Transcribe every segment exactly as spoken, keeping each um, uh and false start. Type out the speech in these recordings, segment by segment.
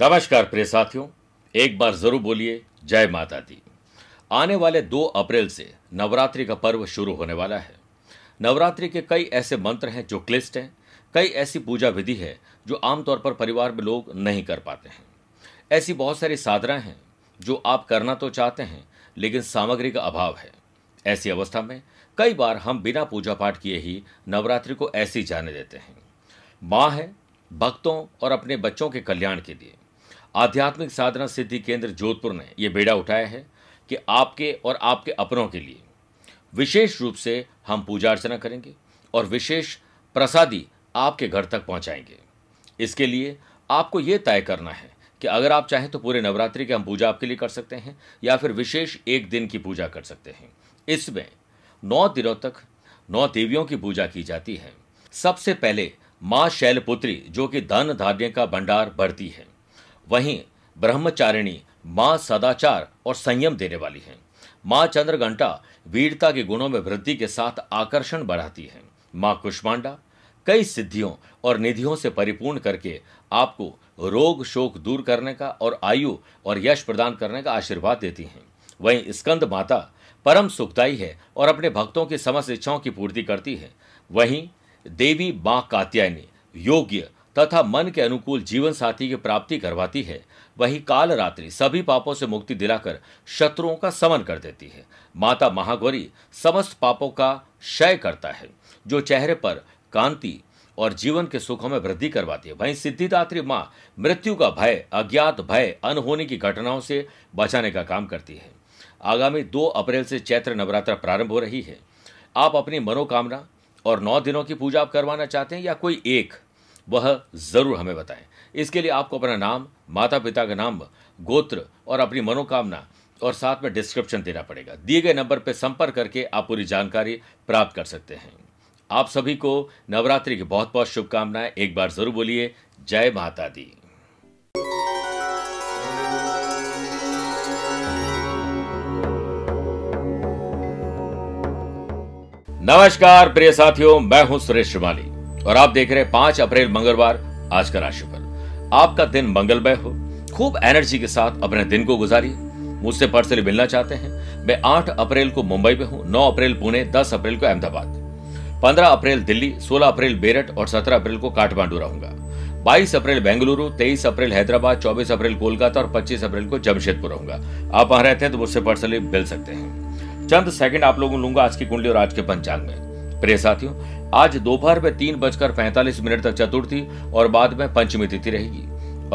नमस्कार प्रिय साथियों, एक बार ज़रूर बोलिए जय माता दी। आने वाले दो अप्रैल से नवरात्रि का पर्व शुरू होने वाला है। नवरात्रि के कई ऐसे मंत्र हैं जो क्लिष्ट हैं, कई ऐसी पूजा विधि है जो आमतौर पर परिवार में लोग नहीं कर पाते हैं। ऐसी बहुत सारी साधनाएं हैं जो आप करना तो चाहते हैं लेकिन सामग्री का अभाव है। ऐसी अवस्था में कई बार हम बिना पूजा पाठ किए ही नवरात्रि को ऐसे ही जाने देते हैं। माँ है भक्तों और अपने बच्चों के कल्याण के लिए आध्यात्मिक साधना सिद्धि केंद्र जोधपुर ने ये बेड़ा उठाया है कि आपके और आपके अपनों के लिए विशेष रूप से हम पूजा अर्चना करेंगे और विशेष प्रसादी आपके घर तक पहुंचाएंगे। इसके लिए आपको ये तय करना है कि अगर आप चाहें तो पूरे नवरात्रि की हम पूजा आपके लिए कर सकते हैं या फिर विशेष एक दिन की पूजा कर सकते हैं। इसमें नौ दिनों तक नौ देवियों की पूजा की जाती है। सबसे पहले माँ शैलपुत्री जो कि धन धान्य का भंडार भरती है, वहीं ब्रह्मचारिणी माँ सदाचार और संयम देने वाली है। माँ चंद्रघंटा वीरता के गुणों में वृद्धि के साथ आकर्षण बढ़ाती है। माँ कुष्मांडा कई सिद्धियों और निधियों से परिपूर्ण करके आपको रोग शोक दूर करने का और आयु और यश प्रदान करने का आशीर्वाद देती हैं। वहीं स्कंद माता परम सुखदायी है और अपने भक्तों की समस्त इच्छाओं की पूर्ति करती है। वहीं देवी माँ कात्यायनी योग्य तथा मन के अनुकूल जीवन साथी की प्राप्ति करवाती है। वहीं कालरात्रि सभी पापों से मुक्ति दिलाकर शत्रुओं का समन कर देती है। माता महागौरी समस्त पापों का क्षय करता है, जो चेहरे पर कांति और जीवन के सुखों में वृद्धि करवाती है। वहीं सिद्धिदात्री माँ मृत्यु का भय, अज्ञात भय, अनहोनी की घटनाओं से बचाने का काम करती है। आगामी दो अप्रैल से चैत्र नवरात्र प्रारंभ हो रही है। आप अपनी मनोकामना और नौ दिनों की पूजा आप करवाना चाहते हैं या कोई एक, वह ज़रूर हमें बताएं। इसके लिए आपको अपना नाम, माता पिता का नाम, गोत्र और अपनी मनोकामना और साथ में डिस्क्रिप्शन देना पड़ेगा। दिए गए नंबर पर संपर्क करके आप पूरी जानकारी प्राप्त कर सकते हैं। आप सभी को नवरात्रि की बहुत बहुत शुभकामनाएं। एक बार ज़रूर बोलिए जय माता दी। नमस्कार प्रिय साथियों, मैं हूं सुरेश श्रीमाली और आप देख रहे हैं पांच अप्रैल मंगलवार आज का राशिफल। आपका दिन मंगलमय हो, खूब एनर्जी के साथ अपने दिन को गुजारिए। मुझसे पर्सनली मिलना चाहते हैं, मैं आठ अप्रैल को मुंबई में हूं, नौ अप्रैल पुणे, दस अप्रैल को अहमदाबाद, पंद्रह अप्रैल दिल्ली, सोलह अप्रैल मेरठ और सत्रह अप्रैल को काठमांडू रहूंगा। बाईस अप्रैल बेंगलुरु, तेईस अप्रैल हैदराबाद, चौबीस अप्रैल कोलकाता और पच्चीस अप्रैल को जमशेदपुर रहूंगा। आप वहां रहते हैं तो मुझसे पर्सनली मिल सकते हैं। चंद सेकंड आप लोगों को लूंगा आज की कुंडली और आज के पंचांग में। प्रिय साथियों, आज दोपहर में तीन बजकर पैंतालीस मिनट तक चतुर्थी और बाद में पंचमी तिथि रहेगी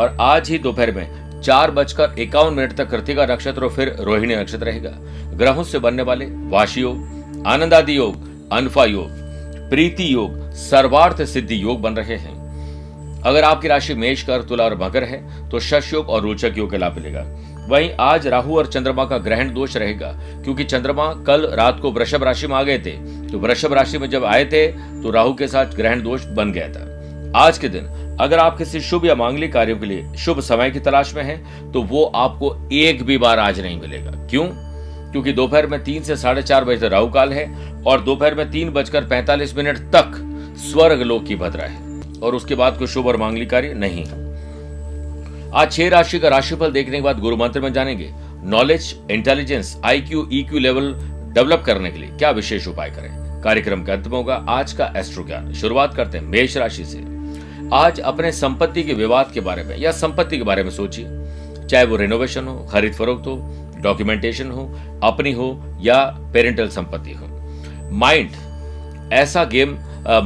और आज ही दोपहर में चार बजकर इक्यावन मिनट तक कृतिका नक्षत्र और फिर रोहिणी नक्षत्र रहेगा। ग्रहों से बनने वाले वाशी योग, आनंदादि योग, अनफा योग, प्रीति योग, सर्वार्थ सिद्धि योग बन रहे हैं। अगर आपकी राशि मेष, कर्क, तुला और मकर है तो शश योग और रोचक योग का लाभ मिलेगा। वहीं आज राहु और चंद्रमा का ग्रहण दोष रहेगा, क्योंकि चंद्रमा कल रात को वृषभ राशि में आ गए थे। तो वृषभ राशि में जब आए थे तो राहु के साथ ग्रहण दोष बन गया था। आज के दिन अगर आप किसी शुभ या मांगलिक कार्यों के लिए शुभ समय की तलाश में हैं तो वो आपको एक भी बार आज नहीं मिलेगा। क्यों? क्योंकि दोपहर में तीन से साढ़े चार बजे तक राहु काल है और दोपहर में तीन बजकर पैंतालीस मिनट तक स्वर्ग लोक की भद्रा है और उसके बाद कोई शुभ और मांगलिक कार्य नहीं है। आज छह राशि का राशिफल देखने के बाद गुरु मंत्र में जानेंगे knowledge, intelligence, IQ, EQ level develop करने के लिए क्या विशेष उपाय करें। कार्यक्रम का अंत में होगा आज का एस्ट्रो ज्ञान। शुरुआत करते हैं मेष राशि से। आज अपने संपत्ति के विवाद के बारे में या संपत्ति के बारे में सोचिए, चाहे वो रिनोवेशन हो, खरीद फरोख्त हो, डॉक्यूमेंटेशन हो, अपनी हो या पेरेंटल संपत्ति हो। माइंड ऐसा गेम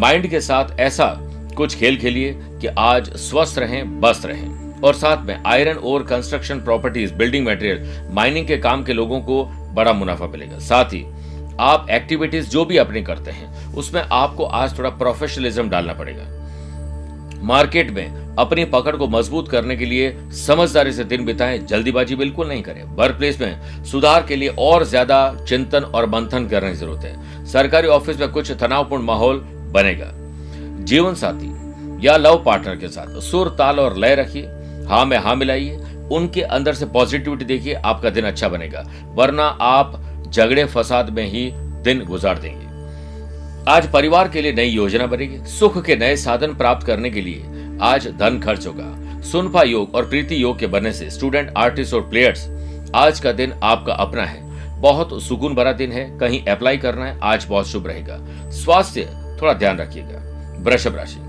माइंड के साथ ऐसा कुछ खेल खेलिए कि आज स्वस्थ रहें, बस रहें और साथ में आयरन और construction properties, building material, mining के काम के लोगों को बड़ा मुनाफा मिलेगा। साथ ही आप एक्टिविटीज जो भी अपने करते हैं उसमें आपको आज थोड़ा प्रोफेशनलिज्म डालना पड़ेगा। मार्केट में अपनी पकड़ को मजबूत करने के लिए समझदारी से दिन बिताएं, जल्दीबाजी बिल्कुल नहीं करें। वर्क प्लेस में सुधार के लिए और ज्यादा चिंतन और मंथन करने की जरूरत है। सरकारी ऑफिस में कुछ तनावपूर्ण माहौल बनेगा। जीवन साथी या लव पार्टनर के साथ सुर, ताल और लय रखिए, हाँ में हाँ मिलाइए, उनके अंदर से पॉजिटिविटी देखिए, आपका दिन अच्छा बनेगा, वरना आप झगड़े फसाद में ही दिन गुजार देंगे। आज परिवार के लिए नई योजना बनेगी। सुख के नए साधन प्राप्त करने के लिए आज धन खर्च होगा। सुनफा योग और प्रीति योग के बनने से स्टूडेंट, आर्टिस्ट और प्लेयर्स, आज का दिन आपका अपना है। बहुत सुकून भरा दिन है, कहीं अप्लाई करना है, आज बहुत शुभ रहेगा। स्वास्थ्य थोड़ा ध्यान रखिएगा। वृषभ राशि,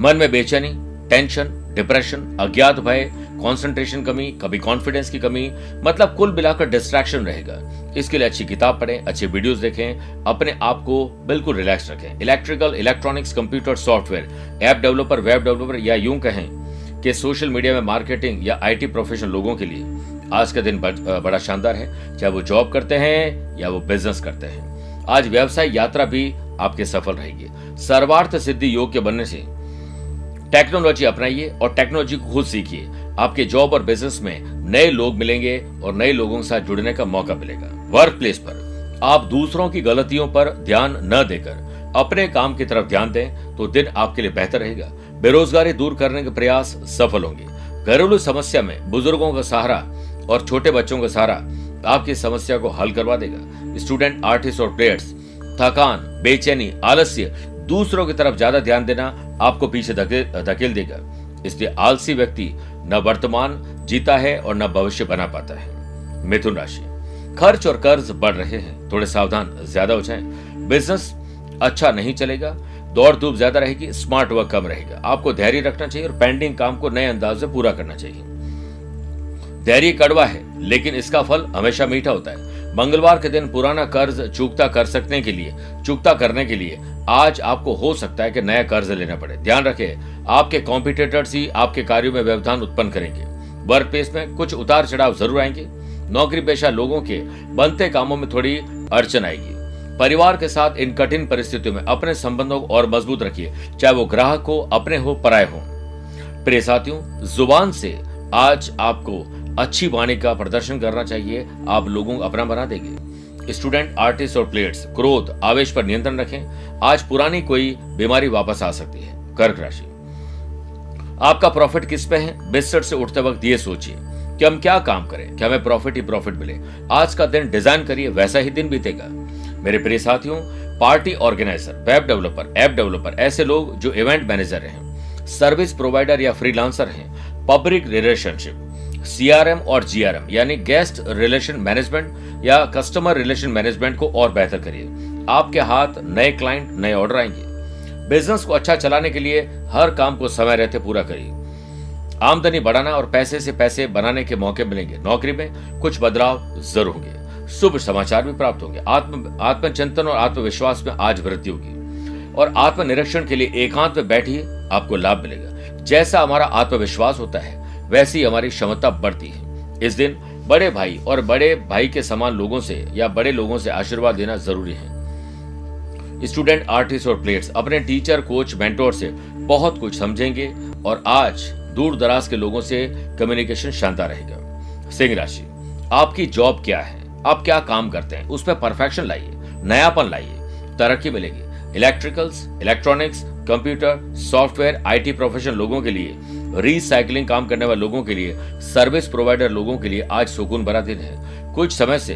मन में बेचैनी, टेंशन, डिप्रेशन, अज्ञात भय, कंसंट्रेशन कमी, कभी कॉन्फिडेंस की कमी, मतलब कुल मिलाकर डिस्ट्रैक्शन रहेगा। इसके लिए अच्छी किताब पढ़ें, अच्छे वीडियोस देखें, अपने आप को बिल्कुल रिलैक्स रखें। Electrical, electronics, computer, software, app developer, web developer या यूं कहें कि सोशल मीडिया में मार्केटिंग या आईटी प्रोफेशनल लोगों के लिए आज का दिन बड़ा शानदार है, चाहे वो जॉब करते हैं या वो बिजनेस करते हैं। आज व्यवसाय यात्रा भी आपके सफल रहेगी। सर्वार्थ सिद्धि योग के बनने से टेक्नोलॉजी अपनाइए और टेक्नोलॉजी को खुद सीखिए। आपके जॉब और बिजनेस में नए लोग मिलेंगे और नए लोगों के साथ जुड़ने का मौका मिलेगा। वर्क प्लेस पर आप दूसरों की गलतियों पर ध्यान न देकर अपने काम की तरफ ध्यान दें तो दिन आपके लिए बेहतर रहेगा। बेरोजगारी दूर करने के प्रयास सफल होंगे। घरेलू समस्या में बुजुर्गों का सहारा और छोटे बच्चों का सहारा आपकी समस्या को हल करवा देगा। स्टूडेंट, आर्टिस्ट और प्लेयर्स, थकान, बेचैनी, आलस्य, दूसरों की तरफ ज्यादा ध्यान देना आपको पीछे धकेल देगा। इसलिए आलसी व्यक्ति न वर्तमान जीता है और न भविष्य बना पाता है। मिथुन राशि, खर्च और कर्ज बढ़ रहे हैं, थोड़े सावधान ज्यादा हो जाएं। बिजनेस अच्छा नहीं चलेगा, दौड़ धूप ज्यादा रहेगी, स्मार्ट वर्क कम रहेगा। आपको धैर्य रखना चाहिए और पेंडिंग काम को नए अंदाज से पूरा करना चाहिए। धैर्य कड़वा है लेकिन इसका फल हमेशा मीठा होता है। मंगलवार के दिन पुराना कर्ज चुकता कर सकने के लिए चुकता करने के लिए आज आपको हो सकता है कि नया कर्ज लेना पड़े। ध्यान रखें, आपके कॉम्पिटिटर्स ही आपके कार्यों में व्यवधान उत्पन्न करेंगे। वर्क प्लेस में कुछ उतार चढ़ाव जरूर आएंगे। नौकरी पेशा लोगों के बनते कामों में थोड़ी अड़चन आएगी। परिवार के साथ इन कठिन परिस्थितियों में अपने संबंधों को और मजबूत रखिए, चाहे वो ग्राहक हो, अपने हो, पराये हो। प्रिय साथियों, जुबान से आज आपको अच्छी वाणी का प्रदर्शन करना चाहिए, आप लोगों को अपना बना देंगे। स्टूडेंट, आर्टिस्ट और प्लेयर्स, क्रोध, आवेश पर नियंत्रण रखें, आज पुरानी कोई बीमारी वापस आ सकती है। कर्क राशि, आपका प्रॉफिट किस पे है? बिस्तर से उठते वक्त ये सोचिए कि हम क्या काम करें, क्या हमें प्रॉफिट ही प्रॉफिट मिले। आज का दिन डिजाइन करिए, वैसा ही दिन बीतेगा। मेरे प्रिय साथियों, party organiser, web developer, app developer, ऐसे लोग जो इवेंट मैनेजर हैं, सर्विस प्रोवाइडर या फ्रीलांसर हैं, पब्लिक रिलेशनशिप, सीआरएम और जीआरएम यानी गेस्ट रिलेशन मैनेजमेंट या कस्टमर रिलेशन मैनेजमेंट को और बेहतर करिए। आपके हाथ नए क्लाइंट, नए ऑर्डर आएंगे। बिजनेस को अच्छा चलाने के लिए हर काम को समय रहते पूरा करिए। आमदनी बढ़ाना और पैसे से पैसे बनाने के मौके मिलेंगे। नौकरी में कुछ बदलाव जरूर होंगे। शुभ समाचार भी प्राप्त होंगे। आत्म आत्मचिंतन और आत्मविश्वास में आज वृद्धि होगी और आत्मनिरीक्षण के लिए एकांत में बैठिए, आपको लाभ मिलेगा। जैसा हमारा आत्मविश्वास होता है वैसी हमारी क्षमता बढ़ती है। इस दिन बड़े भाई और बड़े भाई के समान लोगों से या बड़े लोगों से आशीर्वाद लेना जरूरी है। स्टूडेंट, आर्टिस्ट और प्लेयर्स अपने टीचर, कोच, मेंटोर से बहुत कुछ समझेंगे और आज दूर दराज के लोगों से कम्युनिकेशन शानदार रहेगा। सिंह राशि, आपकी जॉब क्या है, आप क्या काम करते हैं, उसमें परफेक्शन लाइए, नयापन लाइए, तरक्की मिलेगी। Electricals, electronics, computer, software, IT professional लोगों के लिए, रीसाइक्लिंग काम करने वाले लोगों के लिए, सर्विस प्रोवाइडर लोगों के लिए आज सुकून भरा दिन है। कुछ समय से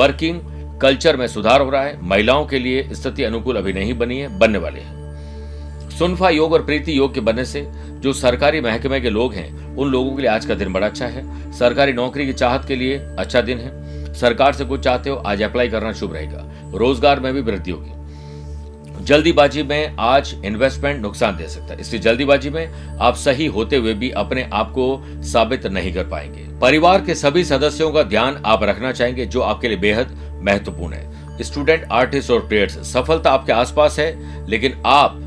वर्किंग कल्चर में सुधार हो रहा है। महिलाओं के लिए स्थिति अनुकूल अभी नहीं बनी है, बनने वाली है। सुनफा योग और प्रीति योग के बनने से जो सरकारी महकमे के लोग हैं उन लोगों के लिए आज का दिन बड़ा अच्छा है। सरकारी नौकरी की चाहत के लिए अच्छा दिन है। सरकार से कुछ चाहते हो, आज अप्लाई करना शुभ रहेगा। रोजगार में भी वृद्धि होगी। जल्दीबाजी में आज इन्वेस्टमेंट नुकसान दे सकता है, इसलिए जल्दीबाजी में आप सही होते हुए भी अपने आप को साबित नहीं कर पाएंगे। परिवार के सभी सदस्यों का ध्यान आप रखना चाहेंगे, जो आपके लिए बेहद महत्वपूर्ण है। स्टूडेंट, आर्टिस्ट और प्लेयर्स, सफलता आपके आसपास है लेकिन आप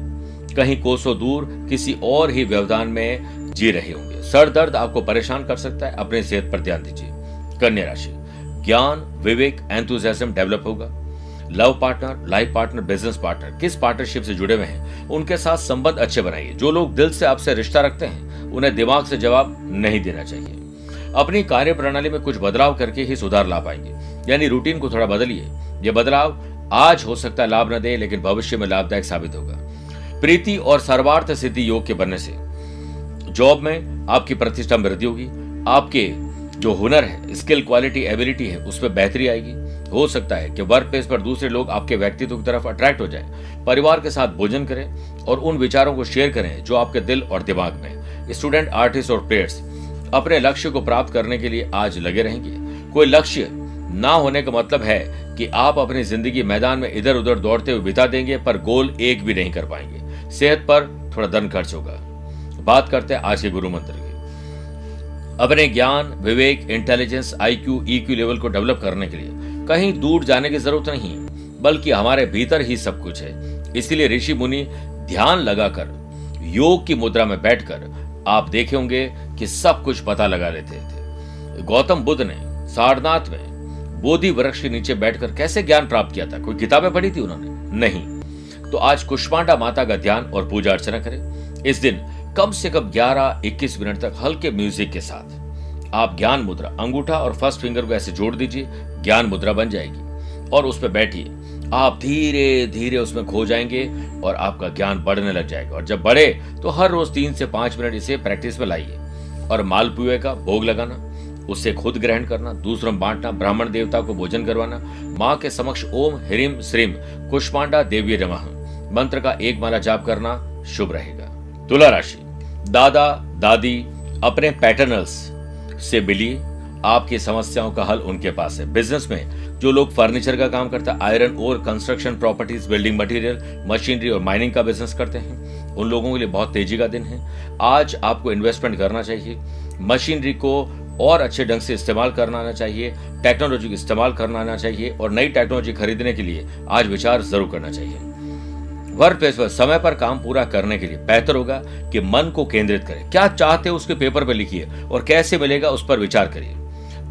कहीं कोसों दूर किसी और ही व्यवधान में जी रहे होंगे। सर दर्द आपको परेशान कर सकता है, अपनी सेहत पर ध्यान दीजिए। कन्या राशि, ज्ञान, विवेक, एंथुजियाज्म डेवलप होगा। Love partner, life partner, business partner, किस पार्टनरशिप से जुड़े हुए हैं उनके साथ संबंध अच्छे बनाइए। जो लोग दिल से आपसे रिश्ता रखते हैं उन्हें दिमाग से जवाब नहीं देना चाहिए। अपनी कार्य प्रणाली में कुछ बदलाव करके ही सुधार ला पाएंगे, यानी रूटीन को थोड़ा बदलिए। यह बदलाव आज हो सकता है लाभ न दे लेकिन भविष्य में लाभदायक साबित होगा। प्रीति और सर्वार्थ सिद्धि योग के बनने से जॉब में आपकी प्रतिष्ठा में वृद्धि होगी। आपके जो हुनर है, स्किल, क्वालिटी, एबिलिटी है, उसमें बेहतरी आएगी। हो सकता है कि वर्क प्लेस पर दूसरे लोग आपके व्यक्तित्व की तरफ अट्रैक्ट हो जाएं। परिवार के साथ भोजन करें और उन विचारों को शेयर करें जो आपके दिल और दिमाग में। स्टूडेंट, आर्टिस्ट और प्लेयर्स अपने लक्ष्य को प्राप्त करने के लिए आज लगे रहेंगे। कोई लक्ष्य ना होने का मतलब है कि आप अपनी जिंदगी मैदान में इधर उधर दौड़ते हुए बिता देंगे पर गोल एक भी नहीं कर पाएंगे। सेहत पर थोड़ा धन खर्च होगा। बात करते हैं आज के गुरु मंत्र की। अपने ज्ञान, विवेक, इंटेलिजेंस, आईक्यू, ईक्यू लेवल को डेवलप करने के लिए कहीं दूर जाने की जरूरत नहीं है, बल्कि हमारे भीतर ही सब कुछ है। इसीलिए ऋषि मुनि ध्यान लगाकर योग की मुद्रा में बैठकर आप देखे होंगे कि सब कुछ पता लगा लेते थे। गौतम बुद्ध ने सारनाथ में बोधि वृक्ष के नीचे बैठकर कैसे ज्ञान प्राप्त किया था? कोई किताबें पढ़ी थी उन्होंने? नहीं। तो आज कुष्मांडा माता का ध्यान और पूजा अर्चना करें। इस दिन कम से कम ग्यारह इक्कीस मिनट तक हल्के म्यूजिक के साथ आप ज्ञान मुद्रा, अंगूठा और फर्स्ट फिंगर को ऐसे जोड़ दीजिए, ज्ञान मुद्रा बन जाएगी और उस पर बैठिए। आप धीरे धीरे उसमें खो जाएंगे और आपका ज्ञान बढ़ने लग जाएगा। और जब बढ़े तो हर रोज तीन से पांच मिनट इसे प्रैक्टिस में लाइए। और मालपुए का भोग लगाना, उससे खुद ग्रहण करना, दूसरों बांटना, ब्राह्मण देवता को भोजन करवाना, मां के समक्ष ओम ह्रीम श्रीम कुष्मांडा देवी नमः मंत्र का एक माला जाप करना शुभ रहेगा। तुला राशि, दादा दादी अपने पैटर्नल्स से मिलिए, आपकी समस्याओं का हल उनके पास है। बिजनेस में जो लोग फर्नीचर का काम करते हैं, आयरन और construction properties, building material, machinery और माइनिंग का बिजनेस करते हैं, उन लोगों के लिए बहुत तेजी का दिन है। आज आपको इन्वेस्टमेंट करना चाहिए, मशीनरी को और अच्छे ढंग से इस्तेमाल करना आना चाहिए, टेक्नोलॉजी का इस्तेमाल करना आना चाहिए और नई टेक्नोलॉजी खरीदने के लिए आज विचार जरूर करना चाहिए। वर्क प्लेस पर समय पर काम पूरा करने के लिए बेहतर होगा कि मन को केंद्रित करें। क्या चाहते हो उसके पेपर पर लिखिए और कैसे मिलेगा उस पर विचार करिए।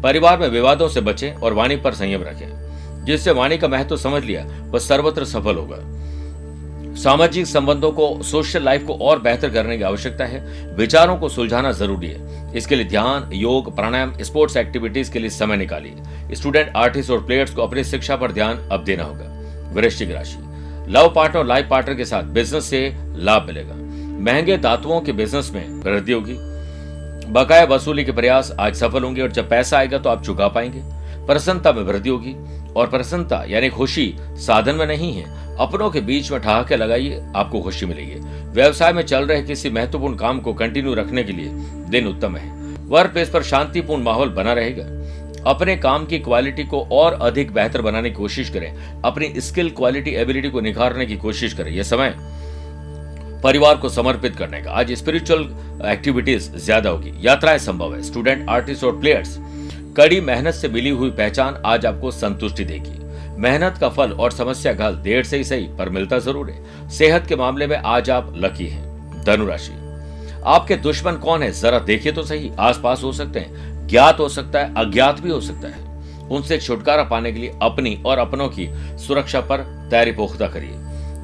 परिवार में विवादों से बचें और वाणी पर संयम रखें। जिससे वाणी का महत्व समझ लिया वह सर्वत्र सफल होगा। सामाजिक संबंधों को, सोशल लाइफ को और बेहतर करने की आवश्यकता है। विचारों को सुलझाना जरूरी है। इसके लिए ध्यान, योग, प्राणायाम, स्पोर्ट्स एक्टिविटीज के लिए समय निकालिए। स्टूडेंट, आर्टिस्ट और प्लेयर्स को अपनी शिक्षा पर ध्यान अब देना होगा। वृश्चिक राशि, लव पार्टनर और लाइफ पार्टनर के साथ बिजनेस से लाभ मिलेगा। महंगे धातुओं के बिजनेस में वृद्धि होगी। बकाया वसूली के प्रयास आज सफल होंगे और जब पैसा आएगा तो आप चुका पाएंगे। प्रसन्नता में वृद्धि होगी और प्रसन्नता यानी खुशी साधन में नहीं है, अपनों के बीच में ठहाके लगाइए, आपको खुशी मिलेगी। व्यवसाय में चल रहे किसी महत्वपूर्ण काम को कंटिन्यू रखने के लिए दिन उत्तम है। वर्क प्लेस पर शांतिपूर्ण माहौल बना रहेगा। अपने काम की क्वालिटी को और अधिक बेहतर बनाने की कोशिश करें। अपनी स्किल, क्वालिटी, एबिलिटी को निखारने की कोशिश करें। यह समय परिवार को समर्पित करने का। आज स्पिरिचुअल एक्टिविटीज ज्यादा होगी। यात्राएं संभव है। स्टूडेंट, आर्टिस्ट और प्लेयर्स, कड़ी मेहनत से मिली हुई पहचान आज आपको संतुष्टि देगी। मेहनत का फल और समस्या का हल देर से ही सही पर मिलता जरूर है। सेहत के मामले में आज आप लकी हैं। धनुराशि, आपके दुश्मन कौन है जरा देखिए तो सही। आसपास हो सकते हैं, ज्ञात हो सकता है, अज्ञात भी हो सकता है। उनसे छुटकारा पाने के लिए अपनी और अपनों की सुरक्षा पर तैयारी पुख्ता करिए।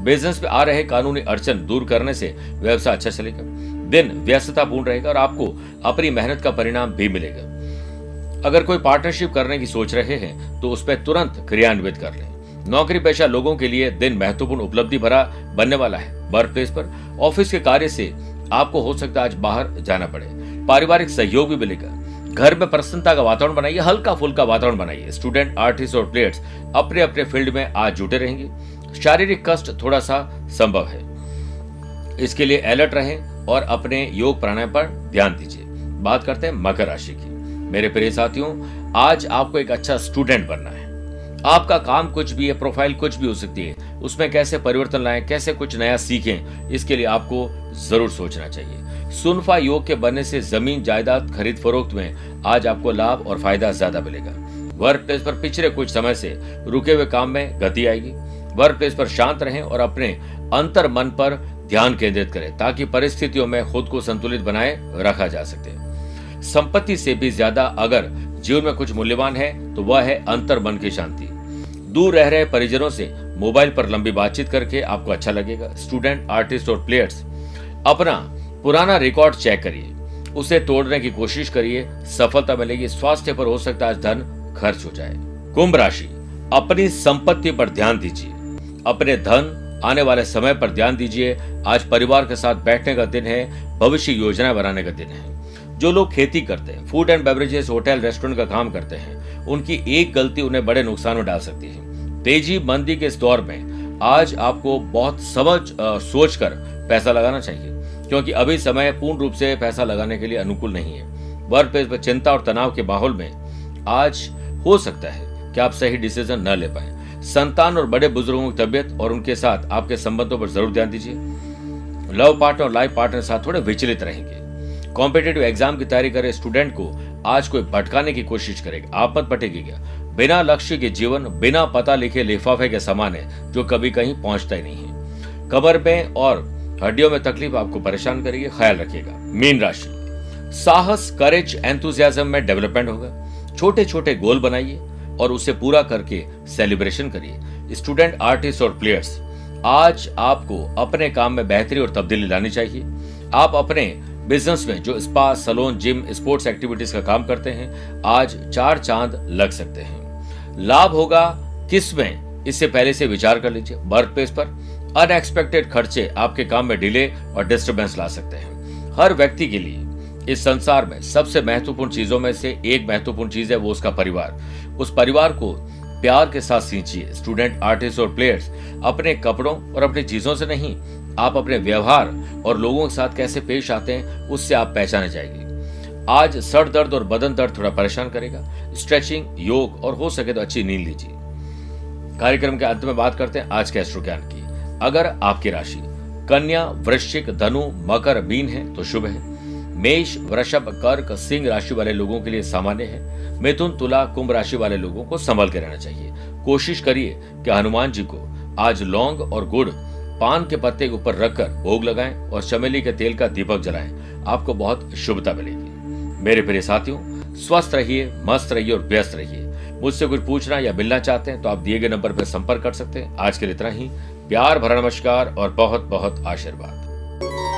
बिजनेस में आ रहे कानूनी अड़चन दूर करने से व्यवसाय अच्छा चलेगा। दिन व्यस्ततापूर्ण रहेगा और आपको अपनी मेहनत का परिणाम भी मिलेगा। अगर कोई पार्टनरशिप करने की सोच रहे हैं तो उस पर तुरंत क्रियान्वित कर लें। नौकरी पेशा लोगों के लिए दिन महत्वपूर्ण उपलब्धि भरा बनने वाला है। वर्क प्लेस पर ऑफिस के कार्य से आपको हो सकता है आज बाहर जाना पड़े। पारिवारिक सहयोग भी मिलेगा। घर में प्रसन्नता का वातावरण बनाइए, हल्का फुल्का वातावरण बनाइए। स्टूडेंट, आर्टिस्ट और प्लेयर्स अपने अपने फील्ड में आज जुटे रहेंगे। शारीरिक कष्ट थोड़ा सा संभव है, इसके लिए अलर्ट रहें और अपने योग प्राणायाम पर ध्यान दीजिए। बात करते हैं मकर राशि की। मेरे प्रिय साथियों, आज आपको एक अच्छा स्टूडेंट बनना है। आपका काम कुछ भी है, प्रोफाइल कुछ भी हो सकती है, उसमें कैसे परिवर्तन लाएं, कैसे कुछ नया सीखें, इसके लिए आपको जरूर सोचना चाहिए। सुनफा योग के बनने से जमीन जायदाद खरीद फरोख्त में आज आपको लाभ और फायदा ज्यादा मिलेगा। वर्क प्लेस पर पिछले कुछ समय से रुके हुए काम में गति आएगी। वर्क प्लेस पर शांत रहें और अपने अंतर मन पर ध्यान केंद्रित करें ताकि परिस्थितियों में खुद को संतुलित बनाए रखा जा सके। संपत्ति से भी ज्यादा अगर जीवन में कुछ मूल्यवान है तो वह है अंतर मन की शांति। दूर रह रहे परिजनों से मोबाइल पर लंबी बातचीत करके आपको अच्छा लगेगा। स्टूडेंट, आर्टिस्ट और प्लेयर्स अपना पुराना रिकॉर्ड चेक करिए, उसे तोड़ने की कोशिश करिए, सफलता मिलेगी। स्वास्थ्य पर हो सकता है धन खर्च हो जाए। कुंभ राशि, अपनी संपत्ति पर ध्यान दीजिए, अपने धन, आने वाले समय पर ध्यान दीजिए। आज परिवार के साथ बैठने का दिन है, भविष्य योजना बनाने का दिन है। जो लोग खेती करते हैं, food and beverages, hotel, restaurant का काम करते हैं, उनकी एक गलती उन्हें बड़े नुकसान में डाल सकती है। तेजी मंदी के इस दौर में आज आपको बहुत समझ सोचकर पैसा लगाना चाहिए। क्योंकि अभी समय पूर्ण रूप से पैसा लगाने के लिए अनुकूल नहीं है। वर्क प्लेस पर चिंता और तनाव के माहौल में आज हो सकता है कि आप सही डिसीजन न ले पाए। संतान और बड़े बुजुर्गों की तबियत और उनके साथ आपके संबंधों पर जरूर ध्यान दीजिए। लव पार्टनर और लाइफ पार्टनर साथ थोड़े विचलित रहेंगे। कॉम्पिटेटिव एग्जाम की तैयारी करे स्टूडेंट को आज कोई भटकाने की कोशिश करेगा, आपत पटेगी क्या। बिना लक्ष्य के जीवन बिना पता लिखे लिफाफे के समान है जो कभी कहीं पहुंचता ही नहीं है। कमर में और हड्डियों में तकलीफ आपको परेशान करेगी, ख्याल रखिएगा। मीन राशि, साहस, करेज, एंथुजियाज्म में डेवलपमेंट होगा। छोटे छोटे गोल बनाइए और उसे पूरा करके सेलिब्रेशन करिए। स्टूडेंट, आर्टिस्ट और प्लेयर्स आज आपको अपने काम में बेहतरी और तब्दीली लानी चाहिए। आप अपने बिजनेस में जो spa, salon, gym, sports activities का काम करते हैं, आज चार चांद लग सकते हैं। लाभ होगा किस में, इससे पहले से विचार कर लीजिए। वर्क प्लेस पर अनएक्सपेक्टेड खर्चे आपके काम में डिले और डिस्टर्बेंस ला सकते हैं। हर व्यक्ति के लिए इस संसार में सबसे महत्वपूर्ण चीजों में से एक महत्वपूर्ण चीज है, वो उसका परिवार। उस परिवार को प्यार के साथ सींचिए। स्टूडेंट, आर्टिस्ट और प्लेयर्स अपने कपड़ों और अपनी चीजों से नहीं, आप अपने व्यवहार और लोगों के साथ कैसे पेश आते हैं उससे आप पहचाने जाएंगे। आज सर दर्द और बदन दर्द थोड़ा परेशान करेगा। स्ट्रेचिंग, योग और हो सके तो अच्छी नींद लीजिए। कार्यक्रम के अंत में बात करते हैं आज के एस्ट्रो ज्ञान की। अगर आपकी राशि कन्या, वृश्चिक, धनु, मकर, मीन है तो शुभ है। मेष, वृषभ, कर्क, सिंह राशि वाले लोगों के लिए सामान्य है। मिथुन, तुला, कुंभ राशि वाले लोगों को संभल के रहना चाहिए। कोशिश करिए कि हनुमान जी को आज लौंग और गुड़ पान के पत्ते के ऊपर रखकर भोग लगाएं और चमेली के तेल का दीपक जलाएं, आपको बहुत शुभता मिलेगी। मेरे प्रिय साथियों, स्वस्थ रहिए, मस्त रहिए और व्यस्त रहिए। मुझसे कुछ पूछना या मिलना चाहते हैं तो आप दिए गए नंबर पर संपर्क कर सकते हैं। आज के लिए इतना ही। प्यार भरा नमस्कार और बहुत बहुत आशीर्वाद।